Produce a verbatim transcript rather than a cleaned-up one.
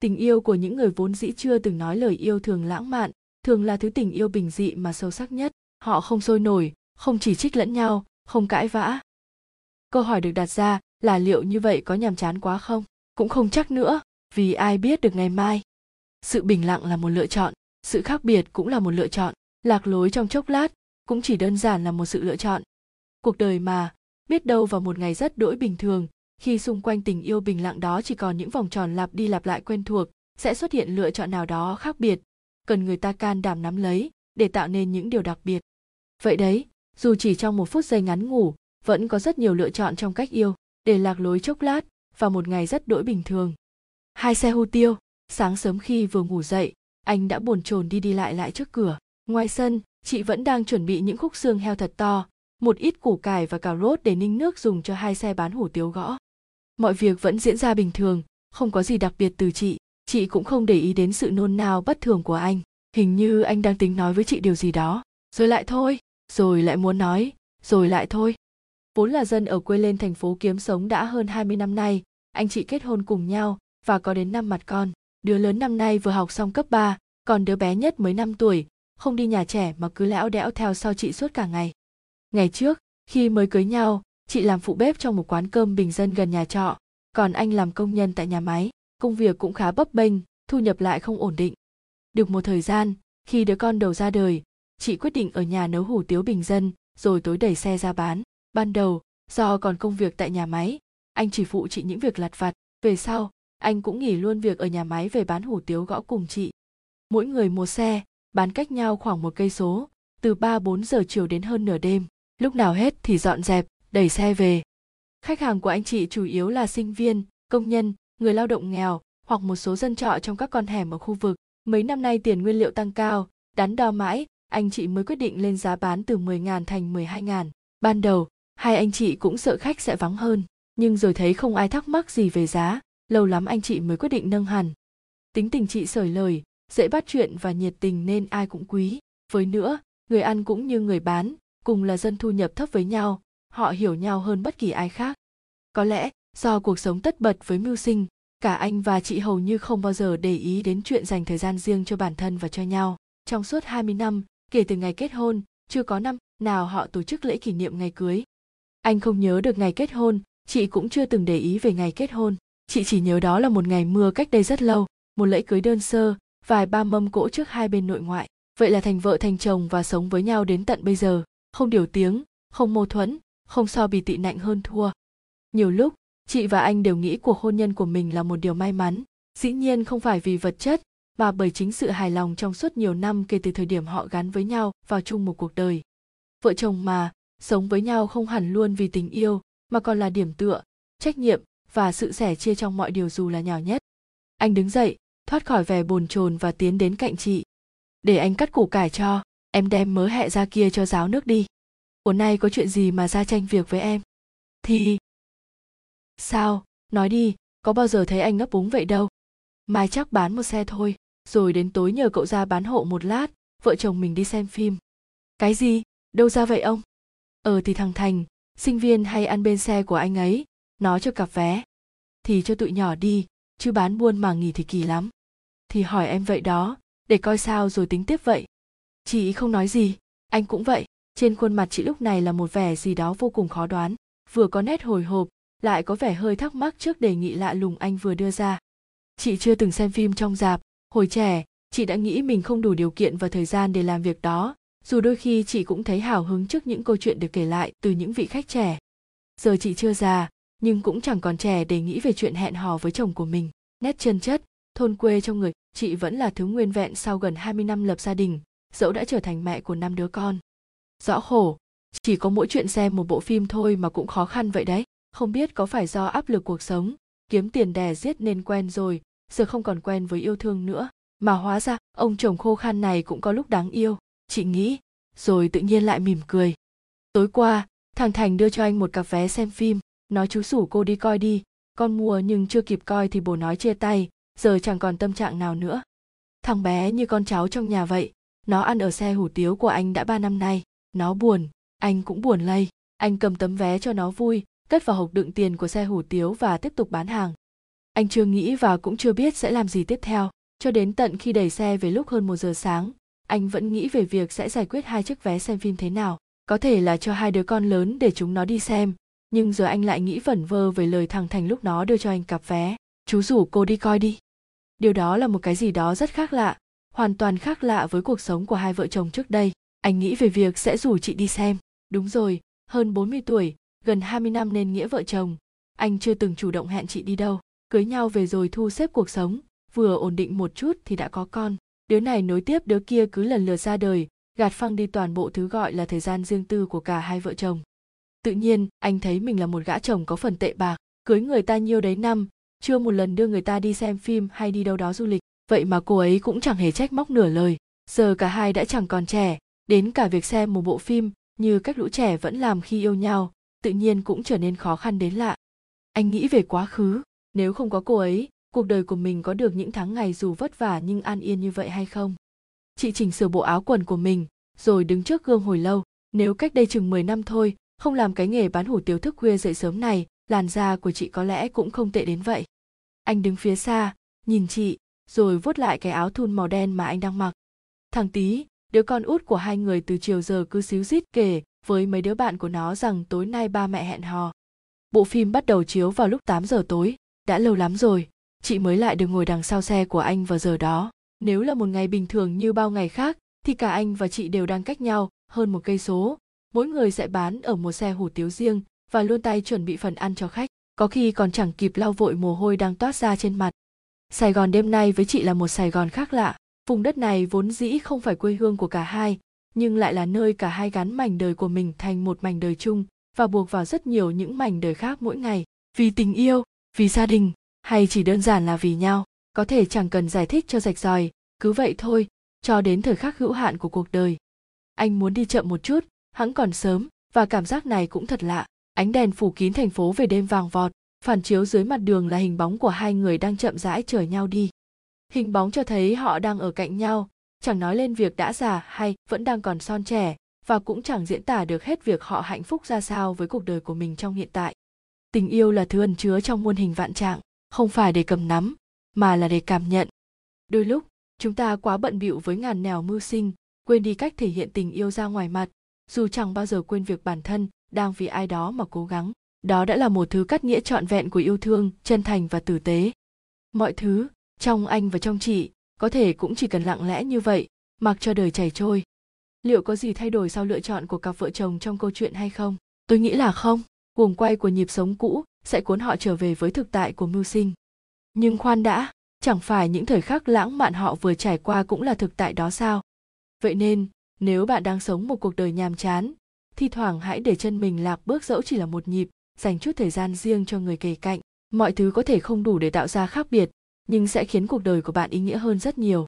Tình yêu của những người vốn dĩ chưa từng nói lời yêu thường lãng mạn, thường là thứ tình yêu bình dị mà sâu sắc nhất. Họ không sôi nổi, không chỉ trích lẫn nhau, không cãi vã. Câu hỏi được đặt ra là liệu như vậy có nhàm chán quá không? Cũng không chắc nữa, vì ai biết được ngày mai. Sự bình lặng là một lựa chọn, sự khác biệt cũng là một lựa chọn, lạc lối trong chốc lát cũng chỉ đơn giản là một sự lựa chọn. Cuộc đời mà, biết đâu vào một ngày rất đỗi bình thường, khi xung quanh tình yêu bình lặng đó chỉ còn những vòng tròn lặp đi lặp lại quen thuộc, sẽ xuất hiện lựa chọn nào đó khác biệt, cần người ta can đảm nắm lấy để tạo nên những điều đặc biệt. Vậy đấy, dù chỉ trong một phút giây ngắn ngủ, vẫn có rất nhiều lựa chọn trong cách yêu, để lạc lối chốc lát vào một ngày rất đỗi bình thường. Hai xe hưu tiêu, sáng sớm khi vừa ngủ dậy, anh đã bồn chồn đi đi lại lại trước cửa. Ngoài sân, chị vẫn đang chuẩn bị những khúc xương heo thật to, một ít củ cải và cà rốt để ninh nước dùng cho hai xe bán hủ tiếu gõ. Mọi việc vẫn diễn ra bình thường, không có gì đặc biệt từ chị. Chị cũng không để ý đến sự nôn nao bất thường của anh. Hình như anh đang tính nói với chị điều gì đó. Rồi lại thôi, rồi lại muốn nói, rồi lại thôi. Vốn là dân ở quê lên thành phố kiếm sống đã hơn hai mươi năm nay, anh chị kết hôn cùng nhau và có đến năm mặt con. Đứa lớn năm nay vừa học xong cấp ba, còn đứa bé nhất mới năm tuổi, không đi nhà trẻ mà cứ lẽo đẽo theo sau chị suốt cả ngày. Ngày trước, khi mới cưới nhau, chị làm phụ bếp trong một quán cơm bình dân gần nhà trọ, còn anh làm công nhân tại nhà máy. Công việc cũng khá bấp bênh, thu nhập lại không ổn định. Được một thời gian, khi đứa con đầu ra đời, chị quyết định ở nhà nấu hủ tiếu bình dân, rồi tối đẩy xe ra bán. Ban đầu, do còn công việc tại nhà máy, anh chỉ phụ chị những việc lặt vặt. Về sau, anh cũng nghỉ luôn việc ở nhà máy về bán hủ tiếu gõ cùng chị. Mỗi người một xe, bán cách nhau khoảng một cây số, từ ba bốn giờ chiều đến hơn nửa đêm. Lúc nào hết thì dọn dẹp, đẩy xe về. Khách hàng của anh chị chủ yếu là sinh viên, công nhân, người lao động nghèo hoặc một số dân trọ trong các con hẻm ở khu vực. Mấy năm nay tiền nguyên liệu tăng cao, đắn đo mãi, anh chị mới quyết định lên giá bán từ mười nghìn thành mười hai nghìn. Ban đầu, hai anh chị cũng sợ khách sẽ vắng hơn, nhưng rồi thấy không ai thắc mắc gì về giá, lâu lắm anh chị mới quyết định nâng hẳn. Tính tình chị xởi lời, dễ bắt chuyện và nhiệt tình nên ai cũng quý. Với nữa, người ăn cũng như người bán, cùng là dân thu nhập thấp với nhau, họ hiểu nhau hơn bất kỳ ai khác. Có lẽ, do cuộc sống tất bật với mưu sinh, cả anh và chị hầu như không bao giờ để ý đến chuyện dành thời gian riêng cho bản thân và cho nhau. Trong suốt hai mươi năm, kể từ ngày kết hôn, chưa có năm nào họ tổ chức lễ kỷ niệm ngày cưới. Anh không nhớ được ngày kết hôn, chị cũng chưa từng để ý về ngày kết hôn. Chị chỉ nhớ đó là một ngày mưa cách đây rất lâu, một lễ cưới đơn sơ, vài ba mâm cỗ trước hai bên nội ngoại. Vậy là thành vợ thành chồng và sống với nhau đến tận bây giờ, không điều tiếng, không mâu thuẫn, không so bì tị nạnh hơn thua. Nhiều lúc, chị và anh đều nghĩ cuộc hôn nhân của mình là một điều may mắn. Dĩ nhiên không phải vì vật chất, mà bởi chính sự hài lòng trong suốt nhiều năm kể từ thời điểm họ gắn với nhau vào chung một cuộc đời. Vợ chồng mà, sống với nhau không hẳn luôn vì tình yêu, mà còn là điểm tựa, trách nhiệm và sự sẻ chia trong mọi điều dù là nhỏ nhất. Anh đứng dậy, thoát khỏi vẻ bồn chồn và tiến đến cạnh chị. Để anh cắt củ cải cho, em đem mớ hẹ ra kia cho ráo nước đi. Hôm nay có chuyện gì mà ra tranh việc với em? Thì... Sao, nói đi, có bao giờ thấy anh ngấp úng vậy đâu. Mai chắc bán một xe thôi, rồi đến tối nhờ cậu ra bán hộ một lát, vợ chồng mình đi xem phim. Cái gì, đâu ra vậy ông? Ờ thì thằng Thành, sinh viên hay ăn bên xe của anh ấy, nó cho cặp vé. Thì cho tụi nhỏ đi, chứ bán buôn mà nghỉ thì kỳ lắm. Thì hỏi em vậy đó, để coi sao rồi tính tiếp vậy. Chị không nói gì, anh cũng vậy. Trên khuôn mặt chị lúc này là một vẻ gì đó vô cùng khó đoán, vừa có nét hồi hộp, lại có vẻ hơi thắc mắc trước đề nghị lạ lùng anh vừa đưa ra. Chị chưa từng xem phim trong rạp, hồi trẻ, chị đã nghĩ mình không đủ điều kiện và thời gian để làm việc đó, dù đôi khi chị cũng thấy hào hứng trước những câu chuyện được kể lại từ những vị khách trẻ. Giờ chị chưa già, nhưng cũng chẳng còn trẻ để nghĩ về chuyện hẹn hò với chồng của mình. Nét chân chất, thôn quê trong người chị vẫn là thứ nguyên vẹn sau gần hai mươi năm lập gia đình, dẫu đã trở thành mẹ của năm đứa con. Rõ khổ, chỉ có mỗi chuyện xem một bộ phim thôi mà cũng khó khăn vậy đấy. Không biết có phải do áp lực cuộc sống, kiếm tiền đẻ giết nên quen rồi, giờ không còn quen với yêu thương nữa. Mà hóa ra, ông chồng khô khan này cũng có lúc đáng yêu, chị nghĩ, rồi tự nhiên lại mỉm cười. Tối qua, thằng Thành đưa cho anh một cặp vé xem phim, nói chú rủ cô đi coi đi, con mua nhưng chưa kịp coi thì bố nói chia tay, giờ chẳng còn tâm trạng nào nữa. Thằng bé như con cháu trong nhà vậy, nó ăn ở xe hủ tiếu của anh đã ba năm nay, nó buồn, anh cũng buồn lây, anh cầm tấm vé cho nó vui, cất vào hộp đựng tiền của xe hủ tiếu và tiếp tục bán hàng. Anh chưa nghĩ và cũng chưa biết sẽ làm gì tiếp theo, cho đến tận khi đẩy xe về lúc hơn một giờ sáng, anh vẫn nghĩ về việc sẽ giải quyết hai chiếc vé xem phim thế nào, có thể là cho hai đứa con lớn để chúng nó đi xem, nhưng giờ anh lại nghĩ vẩn vơ về lời thằng Thành lúc nó đưa cho anh cặp vé, chú rủ cô đi coi đi. Điều đó là một cái gì đó rất khác lạ, hoàn toàn khác lạ với cuộc sống của hai vợ chồng trước đây. Anh nghĩ về việc sẽ rủ chị đi xem. Đúng rồi, hơn bốn mươi tuổi, gần hai mươi năm nên nghĩa vợ chồng, anh chưa từng chủ động hẹn chị đi đâu. Cưới nhau về rồi thu xếp cuộc sống, vừa ổn định một chút thì đã có con. Đứa này nối tiếp đứa kia cứ lần lượt ra đời, gạt phăng đi toàn bộ thứ gọi là thời gian riêng tư của cả hai vợ chồng. Tự nhiên, anh thấy mình là một gã chồng có phần tệ bạc, cưới người ta nhiêu đấy năm, chưa một lần đưa người ta đi xem phim hay đi đâu đó du lịch. Vậy mà cô ấy cũng chẳng hề trách móc nửa lời. Giờ cả hai đã chẳng còn trẻ, đến cả việc xem một bộ phim như cách lũ trẻ vẫn làm khi yêu nhau, tự nhiên cũng trở nên khó khăn đến lạ. Anh nghĩ về quá khứ. Nếu không có cô ấy, cuộc đời của mình có được những tháng ngày dù vất vả nhưng an yên như vậy hay không? Chị chỉnh sửa bộ áo quần của mình, rồi đứng trước gương hồi lâu. Nếu cách đây chừng mười năm thôi, không làm cái nghề bán hủ tiếu thức khuya dậy sớm này, làn da của chị có lẽ cũng không tệ đến vậy. Anh đứng phía xa, nhìn chị, rồi vuốt lại cái áo thun màu đen mà anh đang mặc. Thằng Tí, đứa con út của hai người từ chiều giờ cứ xíu rít kể với mấy đứa bạn của nó rằng tối nay ba mẹ hẹn hò. Bộ phim bắt đầu chiếu vào lúc tám giờ tối. Đã lâu lắm rồi, chị mới lại được ngồi đằng sau xe của anh vào giờ đó. Nếu là một ngày bình thường như bao ngày khác, thì cả anh và chị đều đang cách nhau hơn một cây số. Mỗi người sẽ bán ở một xe hủ tiếu riêng và luôn tay chuẩn bị phần ăn cho khách. Có khi còn chẳng kịp lau vội mồ hôi đang toát ra trên mặt. Sài Gòn đêm nay với chị là một Sài Gòn khác lạ. Vùng đất này vốn dĩ không phải quê hương của cả hai, nhưng lại là nơi cả hai gắn mảnh đời của mình thành một mảnh đời chung và buộc vào rất nhiều những mảnh đời khác mỗi ngày. Vì tình yêu, vì gia đình, hay chỉ đơn giản là vì nhau, có thể chẳng cần giải thích cho rạch ròi, cứ vậy thôi, cho đến thời khắc hữu hạn của cuộc đời. Anh muốn đi chậm một chút, hẵng còn sớm, và cảm giác này cũng thật lạ. Ánh đèn phủ kín thành phố về đêm vàng vọt, phản chiếu dưới mặt đường là hình bóng của hai người đang chậm rãi chở nhau đi. Hình bóng cho thấy họ đang ở cạnh nhau, chẳng nói lên việc đã già hay vẫn đang còn son trẻ, và cũng chẳng diễn tả được hết việc họ hạnh phúc ra sao với cuộc đời của mình trong hiện tại. Tình yêu là thứ ẩn chứa trong muôn hình vạn trạng, không phải để cầm nắm, mà là để cảm nhận. Đôi lúc, chúng ta quá bận bịu với ngàn nẻo mưu sinh, quên đi cách thể hiện tình yêu ra ngoài mặt, dù chẳng bao giờ quên việc bản thân đang vì ai đó mà cố gắng. Đó đã là một thứ cắt nghĩa trọn vẹn của yêu thương, chân thành và tử tế. Mọi thứ, trong anh và trong chị, có thể cũng chỉ cần lặng lẽ như vậy, mặc cho đời chảy trôi. Liệu có gì thay đổi sau lựa chọn của cặp vợ chồng trong câu chuyện hay không? Tôi nghĩ là không. Guồng quay của nhịp sống cũ sẽ cuốn họ trở về với thực tại của mưu sinh. Nhưng khoan đã, chẳng phải những thời khắc lãng mạn họ vừa trải qua cũng là thực tại đó sao? Vậy nên, nếu bạn đang sống một cuộc đời nhàm chán, thi thoảng hãy để chân mình lạc bước dẫu chỉ là một nhịp, dành chút thời gian riêng cho người kề cạnh. Mọi thứ có thể không đủ để tạo ra khác biệt, nhưng sẽ khiến cuộc đời của bạn ý nghĩa hơn rất nhiều.